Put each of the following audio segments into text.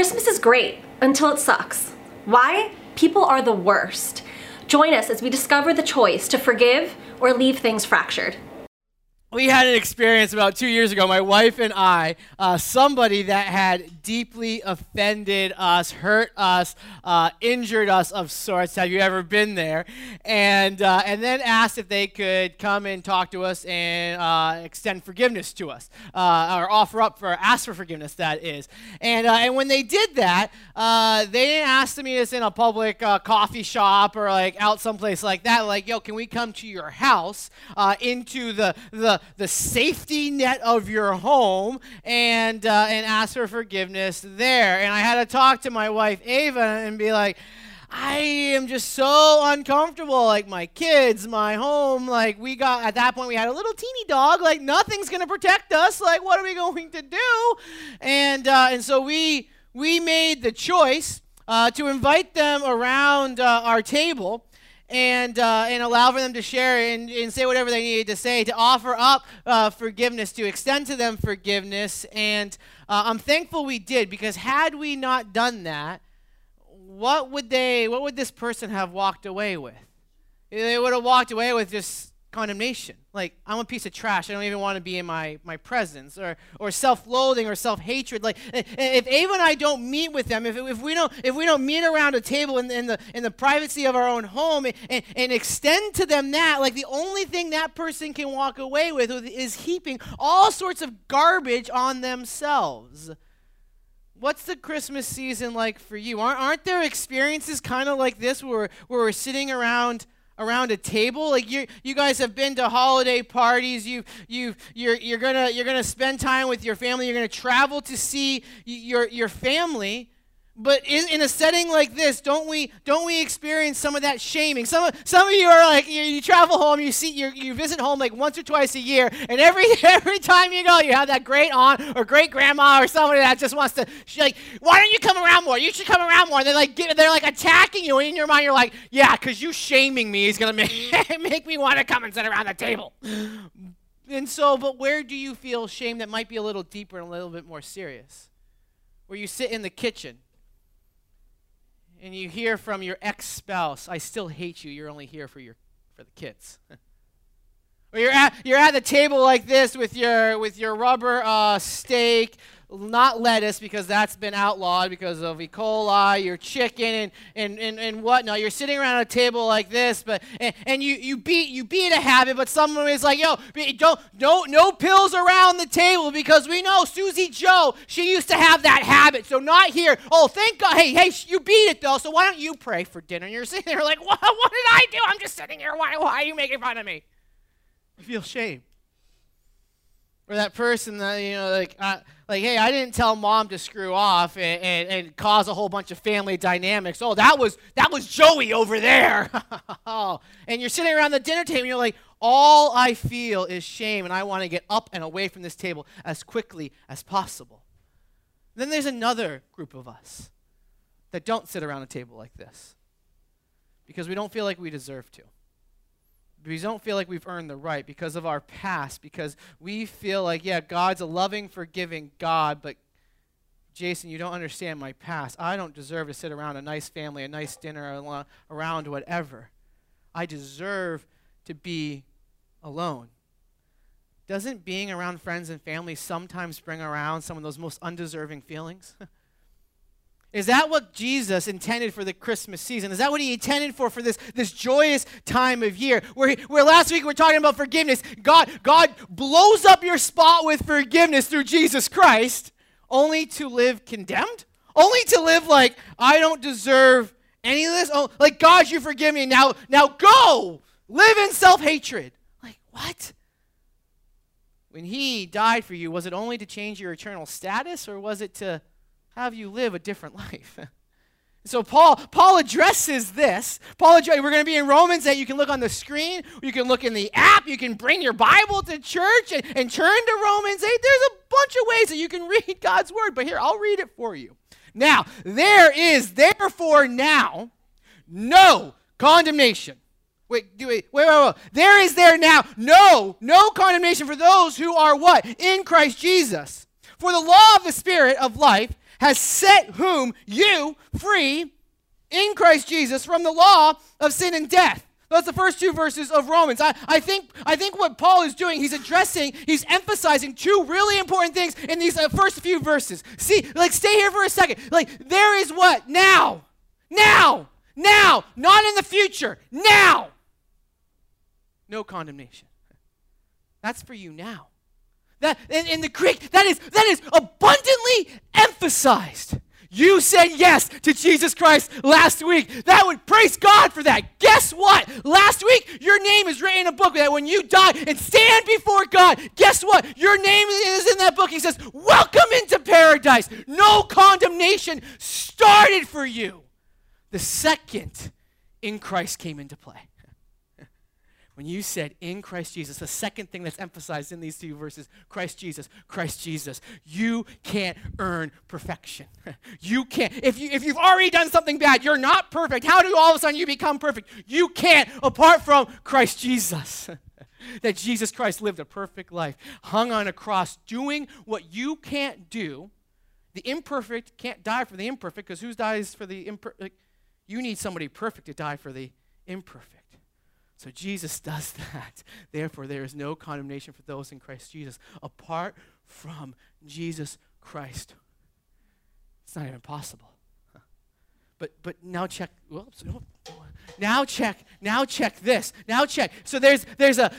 Christmas is great until it sucks. Why? People are the worst. Join us as we discover the choice to forgive or leave things fractured. We had an experience about 2 years ago, my wife and I, somebody that had deeply offended us, hurt us, injured us of sorts. Have you ever been there? And then asked if they could come and talk to us and extend forgiveness to us, or offer up, or ask for forgiveness, that is. And when they did that, they didn't ask to meet us in a public coffee shop or like out someplace like that. Like, yo, can we come to your house, into the safety net of your home, and ask for forgiveness there. And I had to talk to my wife, Ava, and be like, I am just so uncomfortable, like my kids, my home, like we got, at that point we had a little teeny dog, like nothing's going to protect us, like what are we going to do? And so we made the choice to invite them around our table, and allow for them to share and say whatever they needed to say, to offer up forgiveness, to extend to them forgiveness. And I'm thankful we did, because had we not done that, what would this person have walked away with? They would have walked away with just condemnation. Like, I'm a piece of trash. I don't even want to be in my presence, or self-loathing or self-hatred. Like, if Ava and I don't meet with them, if we don't meet around a table in the privacy of our own home and extend to them that, like, the only thing that person can walk away with is heaping all sorts of garbage on themselves. What's the Christmas season like for you? Aren't there experiences kind of like this where we're sitting around a table? Like, you guys have been to holiday parties, you're gonna spend time with your family, you're gonna travel to see your family. But in a setting like this, don't we experience some of that shaming? Some of you are like, you travel home, you visit home like once or twice a year, and every time you go, you have that great aunt or great grandma or somebody that just wants to, she's like, why don't you come around more? You should come around more. And they're like attacking you, and in your mind you're like, yeah, because you shaming me is gonna make me want to come and sit around the table. And so, but where do you feel shame that might be a little deeper and a little bit more serious? Where you sit in the kitchen, and you hear from your ex-spouse, I still hate you, you're only here for the kids. Or you're at the table like this with your rubber steak, not lettuce, because that's been outlawed because of E. coli, your chicken and whatnot. You're sitting around a table like this, but and you beat a habit, but someone is like, yo, no pills around the table, because we know Susie Joe, she used to have that habit, so not here. Oh, thank God. Hey, you beat it though, so why don't you pray for dinner? And you're sitting there like, what did I do? I'm just sitting here. Why are you making fun of me? I feel shame. Or that person that, you know, like, hey, I didn't tell mom to screw off and cause a whole bunch of family dynamics. Oh, that was Joey over there. Oh. And you're sitting around the dinner table and you're like, all I feel is shame, and I want to get up and away from this table as quickly as possible. Then there's another group of us that don't sit around a table like this because we don't feel like we deserve to. We don't feel like we've earned the right because of our past, because we feel like, yeah, God's a loving, forgiving God, but Jason, you don't understand my past. I don't deserve to sit around a nice family, a nice dinner, around whatever. I deserve to be alone. Doesn't being around friends and family sometimes bring around some of those most undeserving feelings? Is that what Jesus intended for the Christmas season? Is that what he intended for this joyous time of year? Where last week we were talking about forgiveness. God blows up your spot with forgiveness through Jesus Christ, only to live condemned? Only to live like, I don't deserve any of this? Oh, like, God, you forgive me. Now go! Live in self-hatred. Like, what? When he died for you, was it only to change your eternal status, or was it to have you live a different life? So Paul addresses this. We're going to be in Romans 8. You can look on the screen. You can look in the app. You can bring your Bible to church and turn to Romans 8. There's a bunch of ways that you can read God's word, but here, I'll read it for you. Now, there is therefore now no condemnation. Wait. There is there now no condemnation for those who are what? In Christ Jesus. For the law of the Spirit of life has set whom you free in Christ Jesus from the law of sin and death. That's the first two verses of Romans. I think what Paul is doing, he's emphasizing two really important things in these first few verses. See, stay here for a second. There is what? Now, not in the future, now. No condemnation. That's for you now. That in the Greek, that is abundantly emphasized. You said yes to Jesus Christ last week. That would praise God for that. Guess what? Last week, your name is written in a book that when you die and stand before God, guess what? Your name is in that book. He says, welcome into paradise. No condemnation started for you the second in Christ came into play. When you said in Christ Jesus, the second thing that's emphasized in these two verses, Christ Jesus, you can't earn perfection. You can't. If you've already done something bad, you're not perfect. How do all of a sudden you become perfect? You can't apart from Christ Jesus. That Jesus Christ lived a perfect life, hung on a cross, doing what you can't do. The imperfect can't die for the imperfect, because who dies for the imperfect? You need somebody perfect to die for the imperfect. So Jesus does that. Therefore, there is no condemnation for those in Christ Jesus. Apart from Jesus Christ, it's not even possible. But now check. Whoops. Now check this. So there's a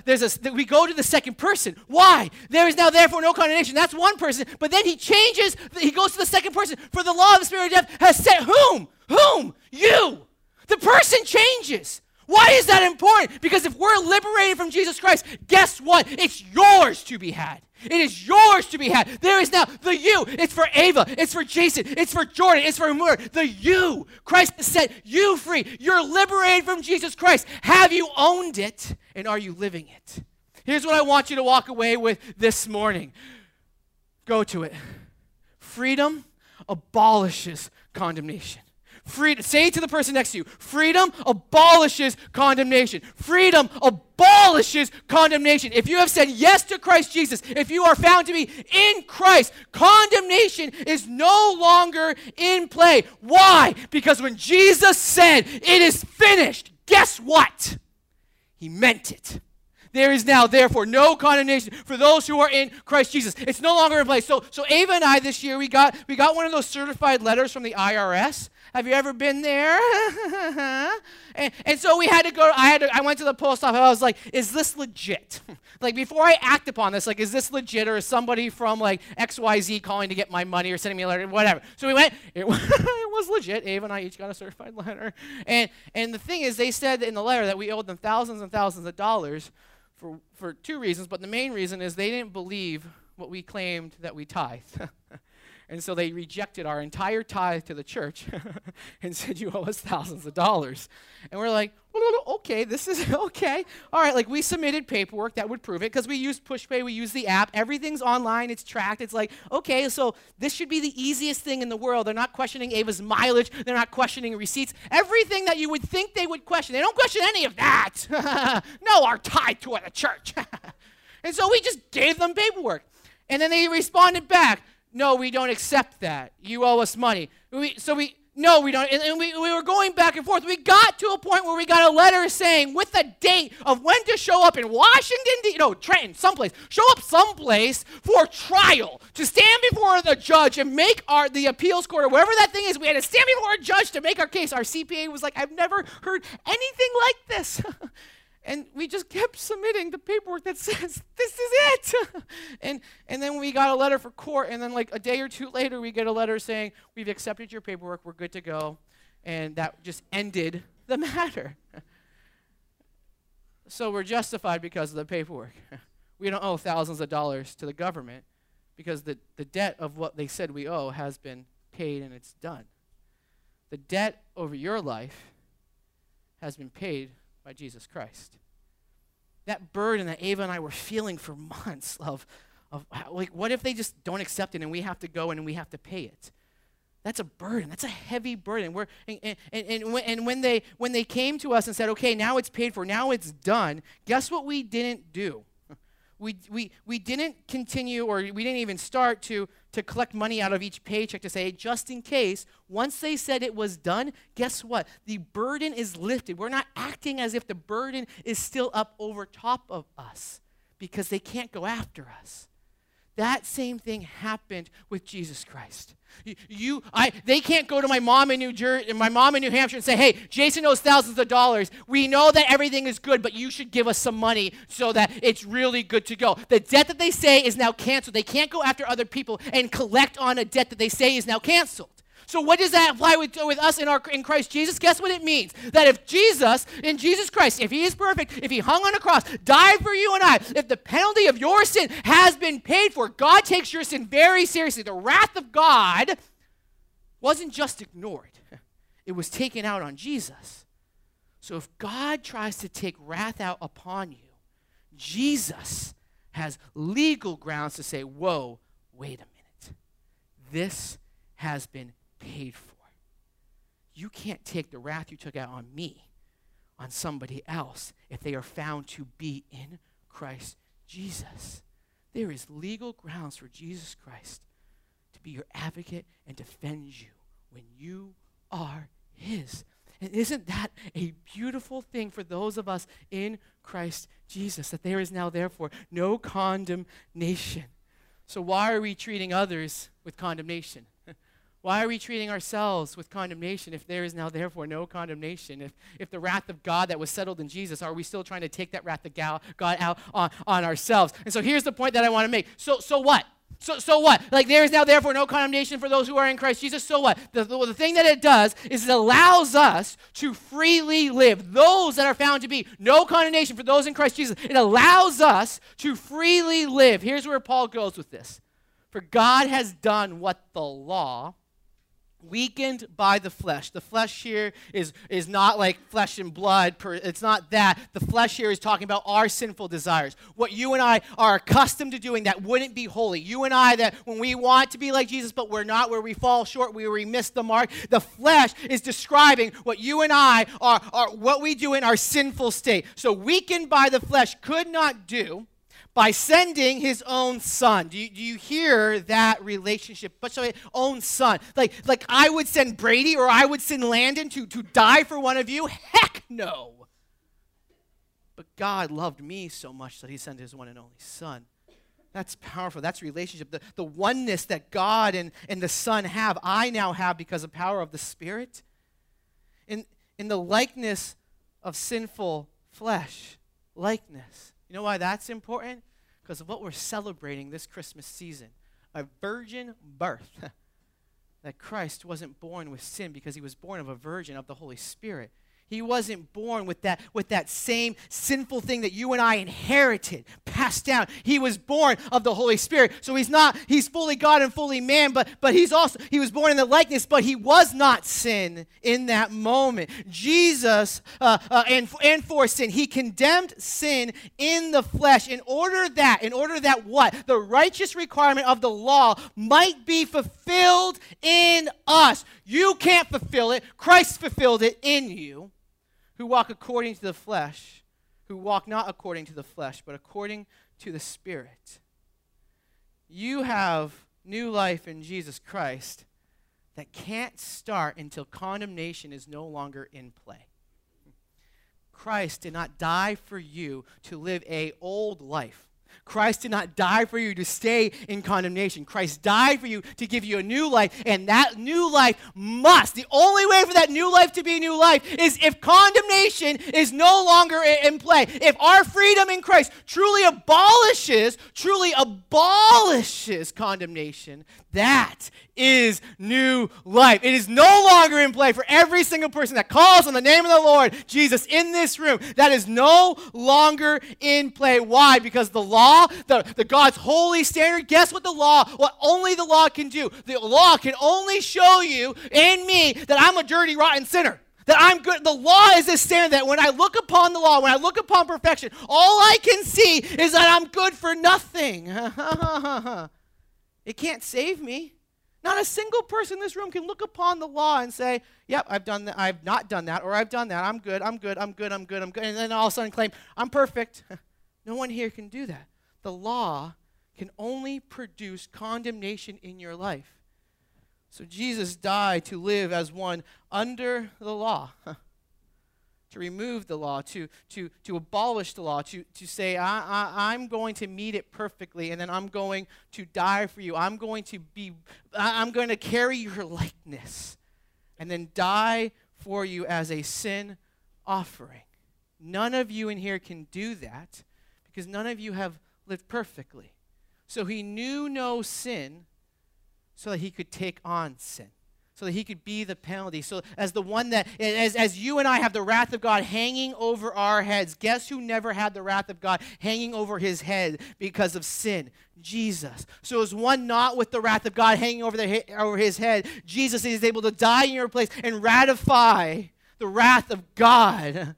we go to the second person. Why? There is now therefore no condemnation. That's one person. But then he goes to the second person. For the law of the Spirit of death has set whom? Whom? You. The person changes. Why is that important? Because if we're liberated from Jesus Christ, guess what? It's yours to be had. It is yours to be had. There is now the you. It's for Ava. It's for Jason. It's for Jordan. It's for Moore. The you. Christ has set you free. You're liberated from Jesus Christ. Have you owned it? And are you living it? Here's what I want you to walk away with this morning. Go to it. Freedom abolishes condemnation. Freedom, say to the person next to you, freedom abolishes condemnation. Freedom abolishes condemnation. If you have said yes to Christ Jesus, if you are found to be in Christ, condemnation is no longer in play. Why? Because when Jesus said, it is finished, guess what? He meant it. There is now, therefore, no condemnation for those who are in Christ Jesus. It's no longer in play. So Ava and I this year, we got one of those certified letters from the IRS. Have you ever been there? and so we had to go. I went to the post office. I was like, "Is this legit?" Before I act upon this, is this legit, or is somebody from XYZ calling to get my money or sending me a letter, whatever? So we went. It was legit. Ava and I each got a certified letter. And the thing is, they said in the letter that we owed them thousands and thousands of dollars for two reasons. But the main reason is they didn't believe what we claimed that we tithed. And so they rejected our entire tithe to the church and said, you owe us thousands of dollars. And we're like, okay, this is okay. All right, we submitted paperwork that would prove it because we used PushPay, we used the app. Everything's online, it's tracked. It's okay, so this should be the easiest thing in the world. They're not questioning Ava's mileage. They're not questioning receipts. Everything that you would think they would question, they don't question any of that. No, our tithe to the church. And so we just gave them paperwork. And then they responded back. No, we don't accept that. You owe us money. We don't. And we were going back and forth. We got to a point where we got a letter saying with a date of when to show up in Trenton, someplace. Show up someplace for trial, to stand before the judge and make the appeals court or whatever that thing is. We had to stand before a judge to make our case. Our CPA was like, I've never heard anything like this. And we just kept submitting the paperwork that says, this is it. and then we got a letter for court, and then a day or two later, we get a letter saying, we've accepted your paperwork, we're good to go. And that just ended the matter. So we're justified because of the paperwork. We don't owe thousands of dollars to the government because the debt of what they said we owe has been paid and it's done. The debt over your life has been paid by Jesus Christ. That burden that Ava and I were feeling for months of what if they just don't accept it and we have to go and we have to pay it? That's a burden. That's a heavy burden. When they came to us and said, okay, now it's paid for, now it's done, guess what we didn't do? we didn't continue, or we didn't even start to collect money out of each paycheck to say, just in case, once they said it was done, guess what? The burden is lifted. We're not acting as if the burden is still up over top of us because they can't go after us. That same thing happened with Jesus Christ. They can't go to my mom in New Jersey and my mom in New Hampshire and say, hey, Jason owes thousands of dollars. We know that everything is good, but you should give us some money so that it's really good to go. The debt that they say is now canceled. They can't go after other people and collect on a debt that they say is now canceled. So what does that apply with us in Christ Jesus? Guess what it means? That if Jesus, in Jesus Christ, if he is perfect, if he hung on a cross, died for you and I, if the penalty of your sin has been paid for, God takes your sin very seriously. The wrath of God wasn't just ignored. It was taken out on Jesus. So if God tries to take wrath out upon you, Jesus has legal grounds to say, whoa, wait a minute. This has been paid. Paid for. You can't take the wrath you took out on me, on somebody else, if they are found to be in Christ Jesus. There is legal grounds for Jesus Christ to be your advocate and defend you when you are his. And isn't that a beautiful thing for those of us in Christ Jesus, that there is now therefore no condemnation? So why are we treating others with condemnation? Why are we treating ourselves with condemnation if there is now therefore no condemnation? If the wrath of God that was settled in Jesus, are we still trying to take that wrath of God out on ourselves? And so here's the point that I want to make. So what? So what? Like there is now therefore no condemnation for those who are in Christ Jesus, so what? The thing that it does is it allows us to freely live. Those that are found to be no condemnation for those in Christ Jesus, it allows us to freely live. Here's where Paul goes with this. For God has done what the law, weakened by the flesh. The flesh here is not like flesh and blood. It's not that. The flesh here is talking about our sinful desires. What you and I are accustomed to doing that wouldn't be holy. You and I, that when we want to be like Jesus, but we're not, where we fall short, where we miss the mark. The flesh is describing what you and I are what we do in our sinful state. So weakened by the flesh could not do by sending his own son. Do you hear that relationship? But so his own son. Like I would send Brady or I would send Landon to die for one of you? Heck no. But God loved me so much that he sent his one and only son. That's powerful. That's relationship. The oneness that God and the son have, I now have because of the power of the Spirit. In the likeness of sinful flesh, likeness. You know why that's important? Because of what we're celebrating this Christmas season. A virgin birth. That Christ wasn't born with sin because he was born of a virgin of the Holy Spirit. He wasn't born with that same sinful thing that you and I inherited, passed down. He was born of the Holy Spirit. So he's fully God and fully man, but he was born in the likeness, but he was not sin in that moment. Jesus, and for sin, he condemned sin in the flesh in order that what? The righteous requirement of the law might be fulfilled in us. You can't fulfill it. Christ fulfilled it in you. Who walk according to the flesh, who walk not according to the flesh, but according to the Spirit. You have new life in Jesus Christ that can't start until condemnation is no longer in play. Christ did not die for you to live an old life. Christ did not die for you to stay in condemnation. Christ died for you to give you a new life, and that new life must. The only way for that new life to be a new life is if condemnation is no longer in play. If our freedom in Christ truly abolishes condemnation, that is new life. It is no longer in play for every single person that calls on the name of the Lord Jesus in this room. That is no longer in play. Why? Because the law, the God's holy standard, guess what the law, what only the law can do? The law can only show you and me that I'm a dirty, rotten sinner. That I'm good. The law is this standard that when I look upon the law, when I look upon perfection, all I can see is that I'm good for nothing. It can't save me. Not a single person in this room can look upon the law and say, yep, I've done that, I've not done that, or I've done that. I'm good, I'm good, I'm good, I'm good, I'm good. And then all of a sudden claim, I'm perfect. No one here can do that. the law can only produce condemnation in your life. So Jesus died to live as one under the law, to remove the law, to abolish the law, to say, I'm going to meet it perfectly, and then I'm going to die for you. I'm going to carry your likeness and then die for you as a sin offering. None of you in here can do that because none of you have lived perfectly. So he knew no sin so that he could take on sin, so that he could be the penalty. So as the one that, as you and I have the wrath of God hanging over our heads, guess who never had the wrath of God hanging over his head because of sin? Jesus. So as one not with the wrath of God hanging over his head, Jesus is able to die in your place and ratify the wrath of God.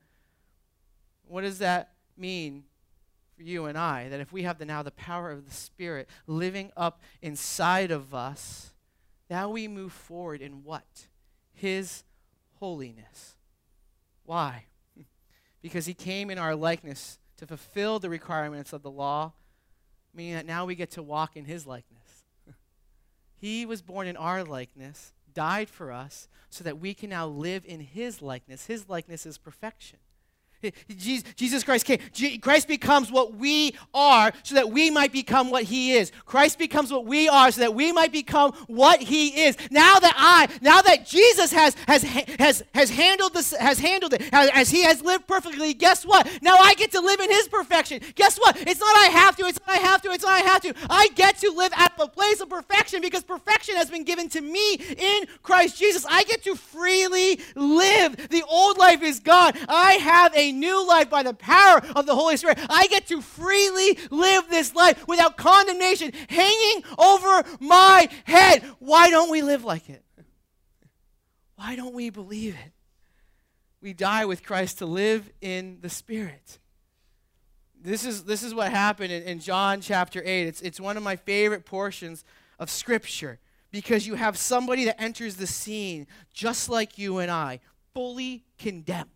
What does that mean for you and I? That if we have now the power of the Spirit living up inside of us, now we move forward in what? His holiness. Why? Because he came in our likeness to fulfill the requirements of the law, meaning that now we get to walk in his likeness. He was born in our likeness, died for us, so that we can now live in his likeness. His likeness is perfection. Jesus Christ came. Christ becomes what we are so that we might become what he is. Christ becomes what we are so that we might become what he is. Now that Jesus has handled it, as he has lived perfectly, guess what? Now I get to live in his perfection. Guess what? It's not I have to, it's not I have to, it's not I have to. I get to live at the place of perfection because perfection has been given to me in Christ Jesus. I get to freely live. The old life is gone. I have a new life by the power of the Holy Spirit. I get to freely live this life without condemnation hanging over my head. Why don't we live like it? Why don't we believe it? We die with Christ to live in the Spirit. This is what happened in John chapter 8. It's one of my favorite portions of Scripture because you have somebody that enters the scene just like you and I, fully condemned.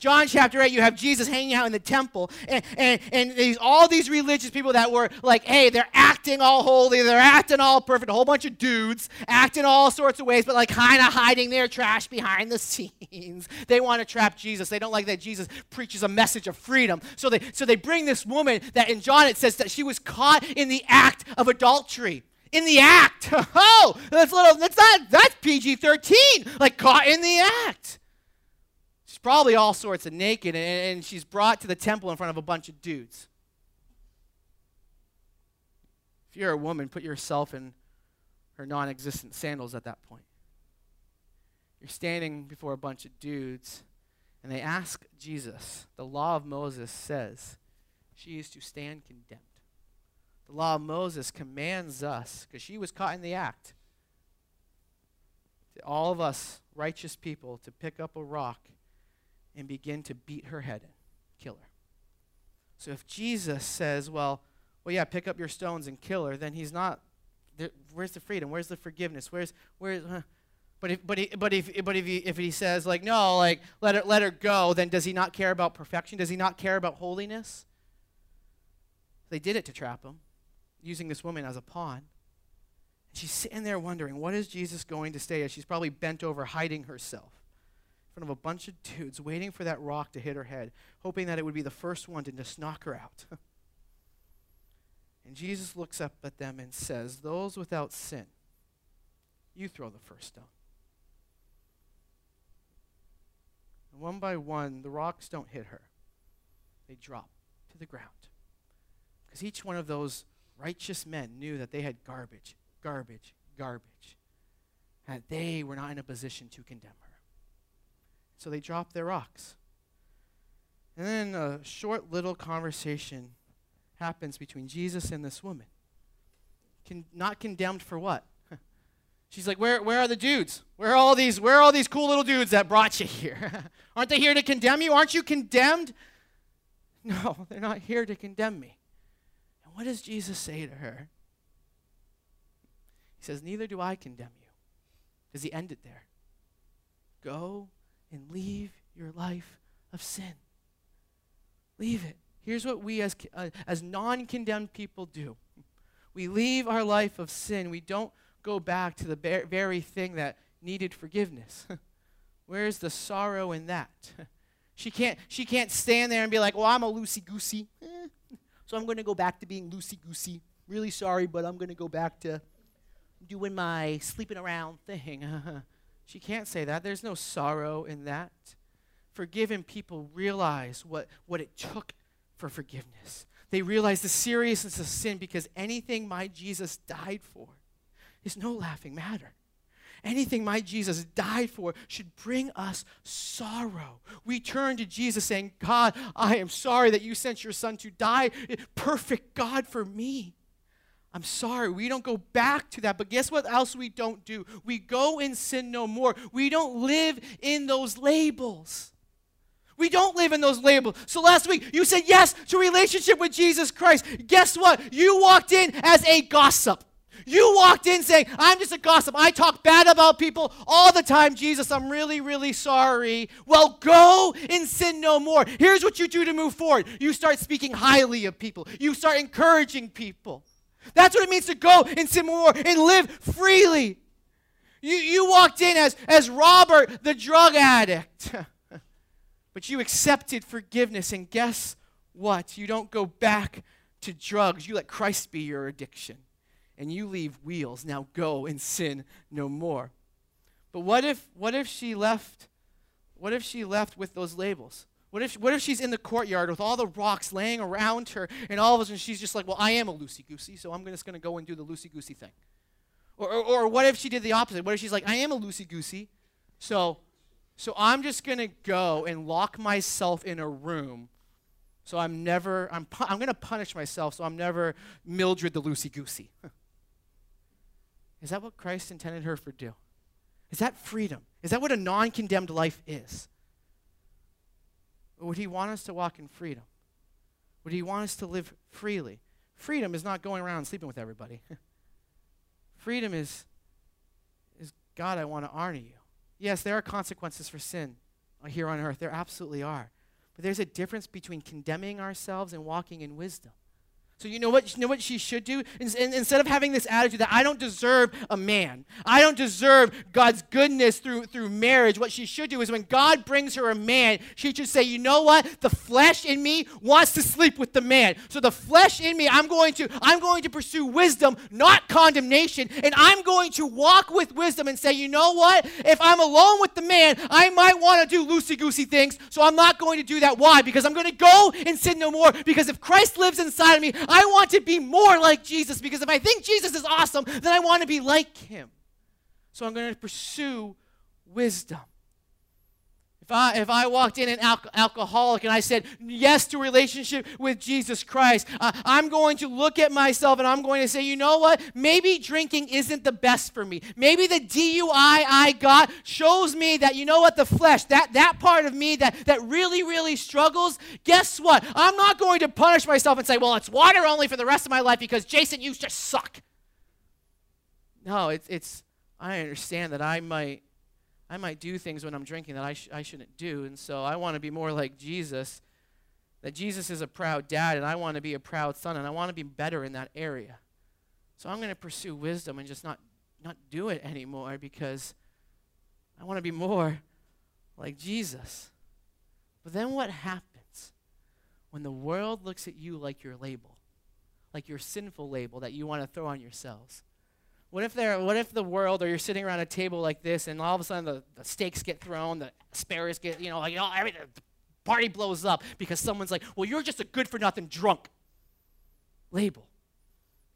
John chapter 8, you have Jesus hanging out in the temple, and all these religious people that were like, hey, they're acting all holy, they're acting all perfect, a whole bunch of dudes acting all sorts of ways, but like kind of hiding their trash behind the scenes. They want to trap Jesus. They don't like that Jesus preaches a message of freedom. So they bring this woman that in John it says that she was caught in the act of adultery. In the act. Oh, that's PG-13, like caught in the act. She's probably all sorts of naked, and she's brought to the temple in front of a bunch of dudes. If you're a woman, put yourself in her non-existent sandals at that point. You're standing before a bunch of dudes, and they ask Jesus. The law of Moses says she is to stand condemned. The law of Moses commands us, because she was caught in the act, to all of us righteous people to pick up a rock and begin to beat her head in, kill her. So if Jesus says, well, yeah, pick up your stones and kill her, then he's not. Where's the freedom? Where's the forgiveness? Where's? But if he says like no, like let her go, then does he not care about perfection? Does he not care about holiness? They did it to trap him, using this woman as a pawn. And she's sitting there wondering, what is Jesus going to say? As she's probably bent over, hiding herself of a bunch of dudes, waiting for that rock to hit her head, hoping that it would be the first one to just knock her out. And Jesus looks up at them and says, those without sin, you throw the first stone. And one by one, the rocks don't hit her. They drop to the ground. Because each one of those righteous men knew that they had garbage, garbage, garbage, and that they were not in a position to condemn her. So they dropped their rocks. And then a short little conversation happens between Jesus and this woman. Not condemned for what? She's like, where are the dudes? Where are all these cool little dudes that brought you here? Aren't they here to condemn you? Aren't you condemned? No, they're not here to condemn me. And what does Jesus say to her? He says, neither do I condemn you. Because he ended there. Go and leave your life of sin. Leave it. here's what we as non-condemned people do. We leave our life of sin. We don't go back to the very thing that needed forgiveness. Where's the sorrow in that? She can't stand there and be like, well, I'm a loosey-goosey. So I'm going to go back to being loosey-goosey. Really sorry, but I'm going to go back to doing my sleeping around thing. She can't say that. There's no sorrow in that. Forgiven people realize what it took for forgiveness. They realize the seriousness of sin because anything my Jesus died for is no laughing matter. Anything my Jesus died for should bring us sorrow. We turn to Jesus saying, God, I am sorry that you sent your son to die, perfect God, for me. I'm sorry. We don't go back to that. But guess what else we don't do? We go and sin no more. We don't live in those labels. We don't live in those labels. So last week, you said yes to relationship with Jesus Christ. Guess what? You walked in as a gossip. You walked in saying, I'm just a gossip. I talk bad about people all the time, Jesus. I'm really, really sorry. Well, go and sin no more. Here's what you do to move forward. You start speaking highly of people. You start encouraging people. That's what it means to go and sin more and live freely. You walked in as Robert, the drug addict. But you accepted forgiveness, and guess what? You don't go back to drugs. You let Christ be your addiction. And you leave wheels. Now go and sin no more. But what if she left with those labels? What if she's in the courtyard with all the rocks laying around her, and all of a sudden she's just like, well, I am a loosey-goosey, so I'm just going to go and do the loosey-goosey thing. Or what if she did the opposite? What if she's like, I am a loosey-goosey, so I'm just going to go and lock myself in a room, so I'm going to punish myself, so I'm never Mildred the loosey-goosey. Is that what Christ intended her for do? Is that freedom? Is that what a non-condemned life is? Or would he want us to walk in freedom? Would he want us to live freely? Freedom is not going around sleeping with everybody. Freedom is, God, I want to honor you. Yes, there are consequences for sin here on earth. There absolutely are. But there's a difference between condemning ourselves and walking in wisdom. So you know what she should do? Instead of having this attitude that I don't deserve a man, I don't deserve God's goodness through marriage, what she should do is when God brings her a man, she should say, you know what? The flesh in me wants to sleep with the man. So the flesh in me, I'm going to pursue wisdom, not condemnation, and I'm going to walk with wisdom and say, you know what? If I'm alone with the man, I might want to do loosey-goosey things, so I'm not going to do that. Why? Because I'm going to go and sin no more, because if Christ lives inside of me, I want to be more like Jesus, because if I think Jesus is awesome, then I want to be like him. So I'm going to pursue wisdom. If I walked in an alcoholic and I said yes to relationship with Jesus Christ, I'm going to look at myself and I'm going to say, you know what? Maybe drinking isn't the best for me. Maybe the DUI I got shows me that, you know what, the flesh, that part of me that really, really struggles, guess what? I'm not going to punish myself and say, well, it's water only for the rest of my life because Jason, you just suck. No, it's I understand that I might do things when I'm drinking that I shouldn't do, and so I want to be more like Jesus, that Jesus is a proud dad, and I want to be a proud son, and I want to be better in that area. So I'm going to pursue wisdom and just not do it anymore because I want to be more like Jesus. But then what happens when the world looks at you like your label, like your sinful label that you want to throw on yourselves? What if the world, or you're sitting around a table like this, and all of a sudden the steaks get thrown, the asparagus get, everything, the party blows up because someone's like, well, you're just a good-for-nothing drunk. Label.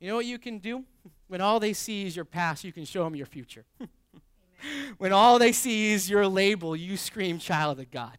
You know what you can do? When all they see is your past, you can show them your future. When all they see is your label, you scream, child of God.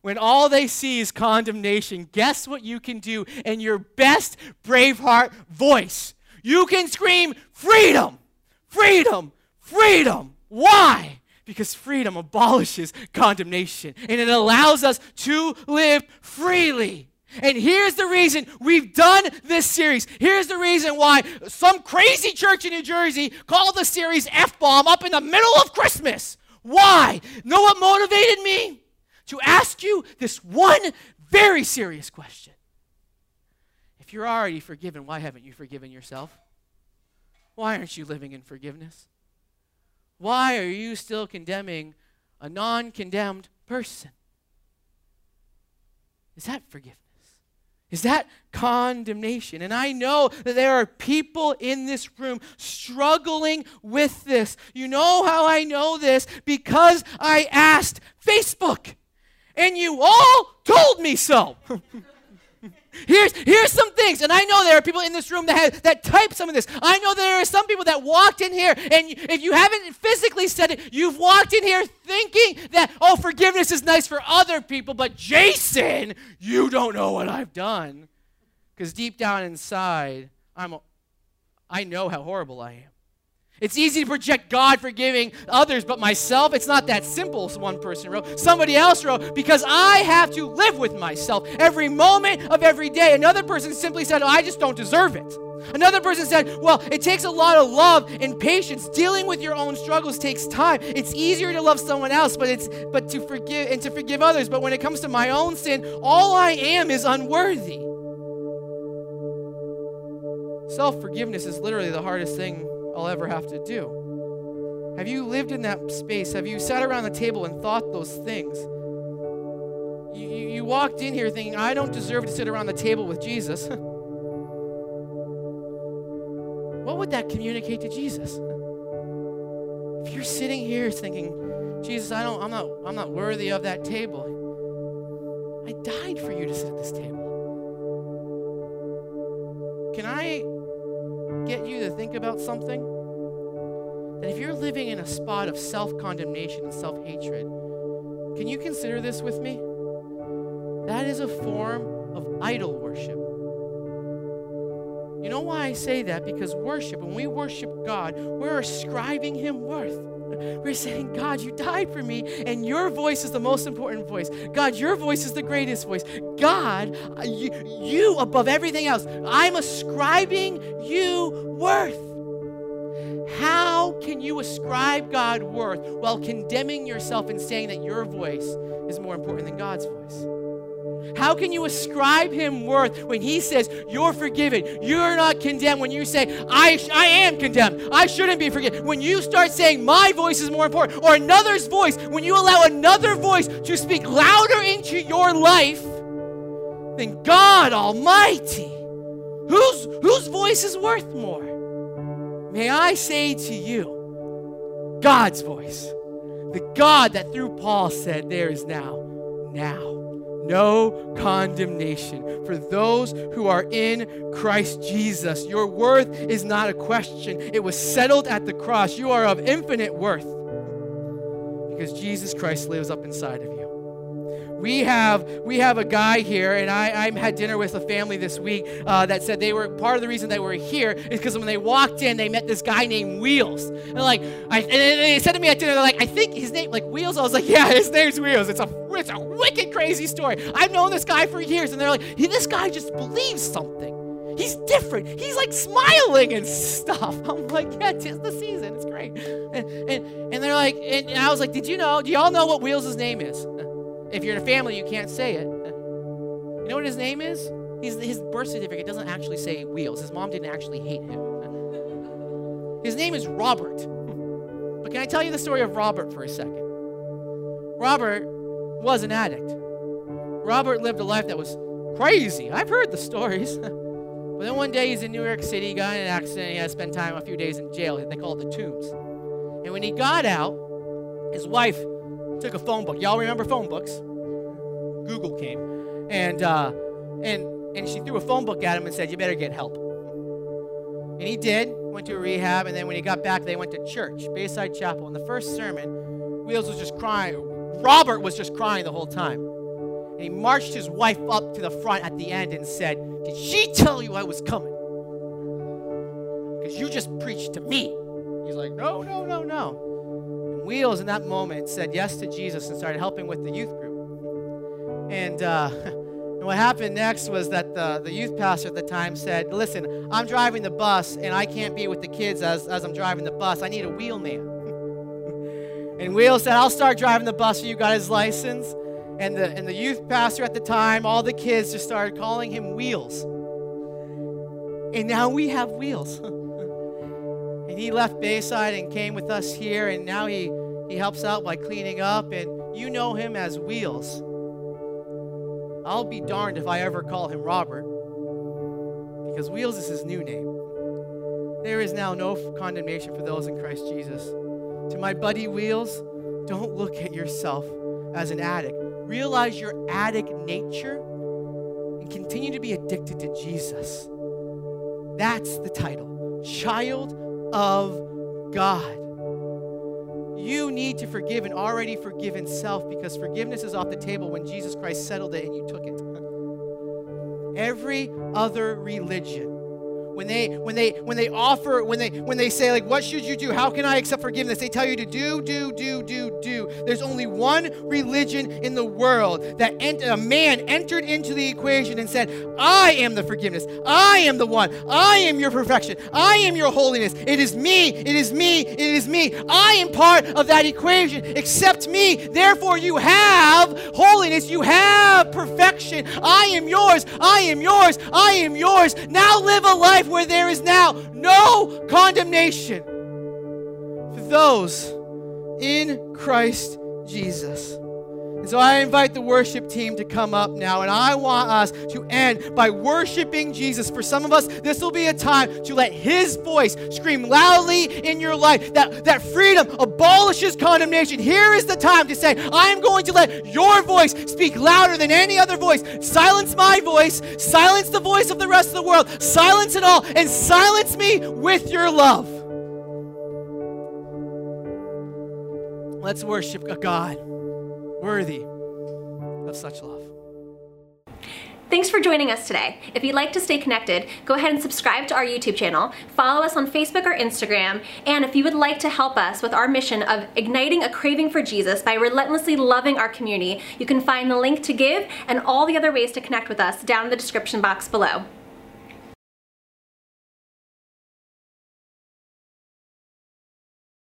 When all they see is condemnation, guess what you can do in your best Braveheart voice? You can scream, freedom, freedom, freedom. Why? Because freedom abolishes condemnation, and it allows us to live freely. And here's the reason we've done this series. Here's the reason why some crazy church in New Jersey called the series F-bomb up in the middle of Christmas. Why? You know what motivated me? To ask you this one very serious question. If you're already forgiven, why haven't you forgiven yourself? Why aren't you living in forgiveness? Why are you still condemning a non-condemned person? Is that forgiveness? Is that condemnation? And I know that there are people in this room struggling with this. You know how I know this? Because I asked Facebook, and you all told me so. Here's some things, and I know there are people in this room that type some of this. I know there are some people that walked in here, and if you haven't physically said it, you've walked in here thinking that, oh, forgiveness is nice for other people, but Jason, you don't know what I've done. Because deep down inside, I know how horrible I am. It's easy to project God forgiving others, but myself, it's not that simple, one person wrote. Somebody else wrote, because I have to live with myself every moment of every day. Another person simply said, oh, I just don't deserve it. Another person said, well, it takes a lot of love and patience. Dealing with your own struggles takes time. It's easier to love someone else, but to forgive and to forgive others. But when it comes to my own sin, all I am is unworthy. Self-forgiveness is literally the hardest thing I'll ever have to do. Have you lived in that space? Have you sat around the table and thought those things? You walked in here thinking, I don't deserve to sit around the table with Jesus. What would that communicate to Jesus? If you're sitting here thinking, Jesus, I'm not worthy of that table. I died for you to sit at this table. Can I get you to think about something? That if you're living in a spot of self-condemnation and self-hatred, can you consider this with me? That is a form of idol worship. You know why I say that? Because worship, when we worship God, we're ascribing Him worth. We're saying, God, you died for me, and your voice is the most important voice. God, your voice is the greatest voice. God, you above everything else. I'm ascribing you worth. How can you ascribe God worth while condemning yourself and saying that your voice is more important than God's voice? How can you ascribe Him worth when He says, you're forgiven, you're not condemned, when you say, I am condemned, I shouldn't be forgiven? When you start saying, my voice is more important, or another's voice, when you allow another voice to speak louder into your life than God Almighty, whose voice is worth more? May I say to you, God's voice, the God that through Paul said, there is now. No condemnation for those who are in Christ Jesus. Your worth is not a question. It was settled at the cross. You are of infinite worth because Jesus Christ lives up inside of you. We have a guy here, and I had dinner with a family this week that said they were part of the reason they were here is because when they walked in, they met this guy named Wheels. And and they said to me at dinner, they're like, I think his name like Wheels. I was like, yeah, his name's Wheels. It's a wicked crazy story. I've known this guy for years, and they're like, this guy just believes something. He's different. He's like smiling and stuff. I'm like, yeah, 'tis the season. It's great. And they're like, and I was like, do y'all know what Wheels' name is? If you're in a family, you can't say it. You know what his name is? His birth certificate doesn't actually say Wheels. His mom didn't actually hate him. His name is Robert. But can I tell you the story of Robert for a second? Robert was an addict. Robert lived a life that was crazy. I've heard the stories. But then one day he's in New York City, he got in an accident, he had to spend time a few days in jail. They call it the Tombs. And when he got out, his wife took a phone book. Y'all remember phone books? Google came. And she threw a phone book at him and said, you better get help. And he did. Went to a rehab. And then when he got back, they went to church, Bayside Chapel. And the first sermon, Wheels was just crying. Robert was just crying the whole time. And he marched his wife up to the front at the end and said, did she tell you I was coming? Because you just preached to me. He's like, no. Wheels in that moment said yes to Jesus and started helping with the youth group. And what happened next was that the youth pastor at the time said, listen, I'm driving the bus and I can't be with the kids as I'm driving the bus. I need a wheel man. And Wheels said, I'll start driving the bus for you. Got his license. And the youth pastor at the time, all the kids just started calling him Wheels. and now we have wheels. And he left Bayside and came with us here, and now he helps out by cleaning up, and you know him as Wheels. I'll be darned if I ever call him Robert, because Wheels is his new name. There is now no condemnation for those in Christ Jesus. To my buddy Wheels, don't look at yourself as an addict. Realize your addict nature and continue to be addicted to Jesus. That's the title, Child of God. You need to forgive an already forgiven self, because forgiveness is off the table when Jesus Christ settled it and you took it. Every other religion, when they say, like, what should you do? How can I accept forgiveness? They tell you to do. There's only one religion in the world that a man entered into the equation and said, I am the forgiveness. I am the one. I am your perfection. I am your holiness. It is me. It is me. It is me. I am part of that equation. Accept me. Therefore, you have holiness. You have perfection. I am yours. I am yours. I am yours. Now live a life where there is now no condemnation for those in Christ Jesus. And so I invite the worship team to come up now, and I want us to end by worshiping Jesus. For some of us, this will be a time to let His voice scream loudly in your life. That freedom abolishes condemnation. Here is the time to say, I'm going to let your voice speak louder than any other voice. Silence my voice. Silence the voice of the rest of the world. Silence it all, and silence me with your love. Let's worship a God worthy of such love. Thanks for joining us today. If you'd like to stay connected, go ahead and subscribe to our YouTube channel, follow us on Facebook or Instagram, and if you would like to help us with our mission of igniting a craving for Jesus by relentlessly loving our community, you can find the link to give and all the other ways to connect with us down in the description box below.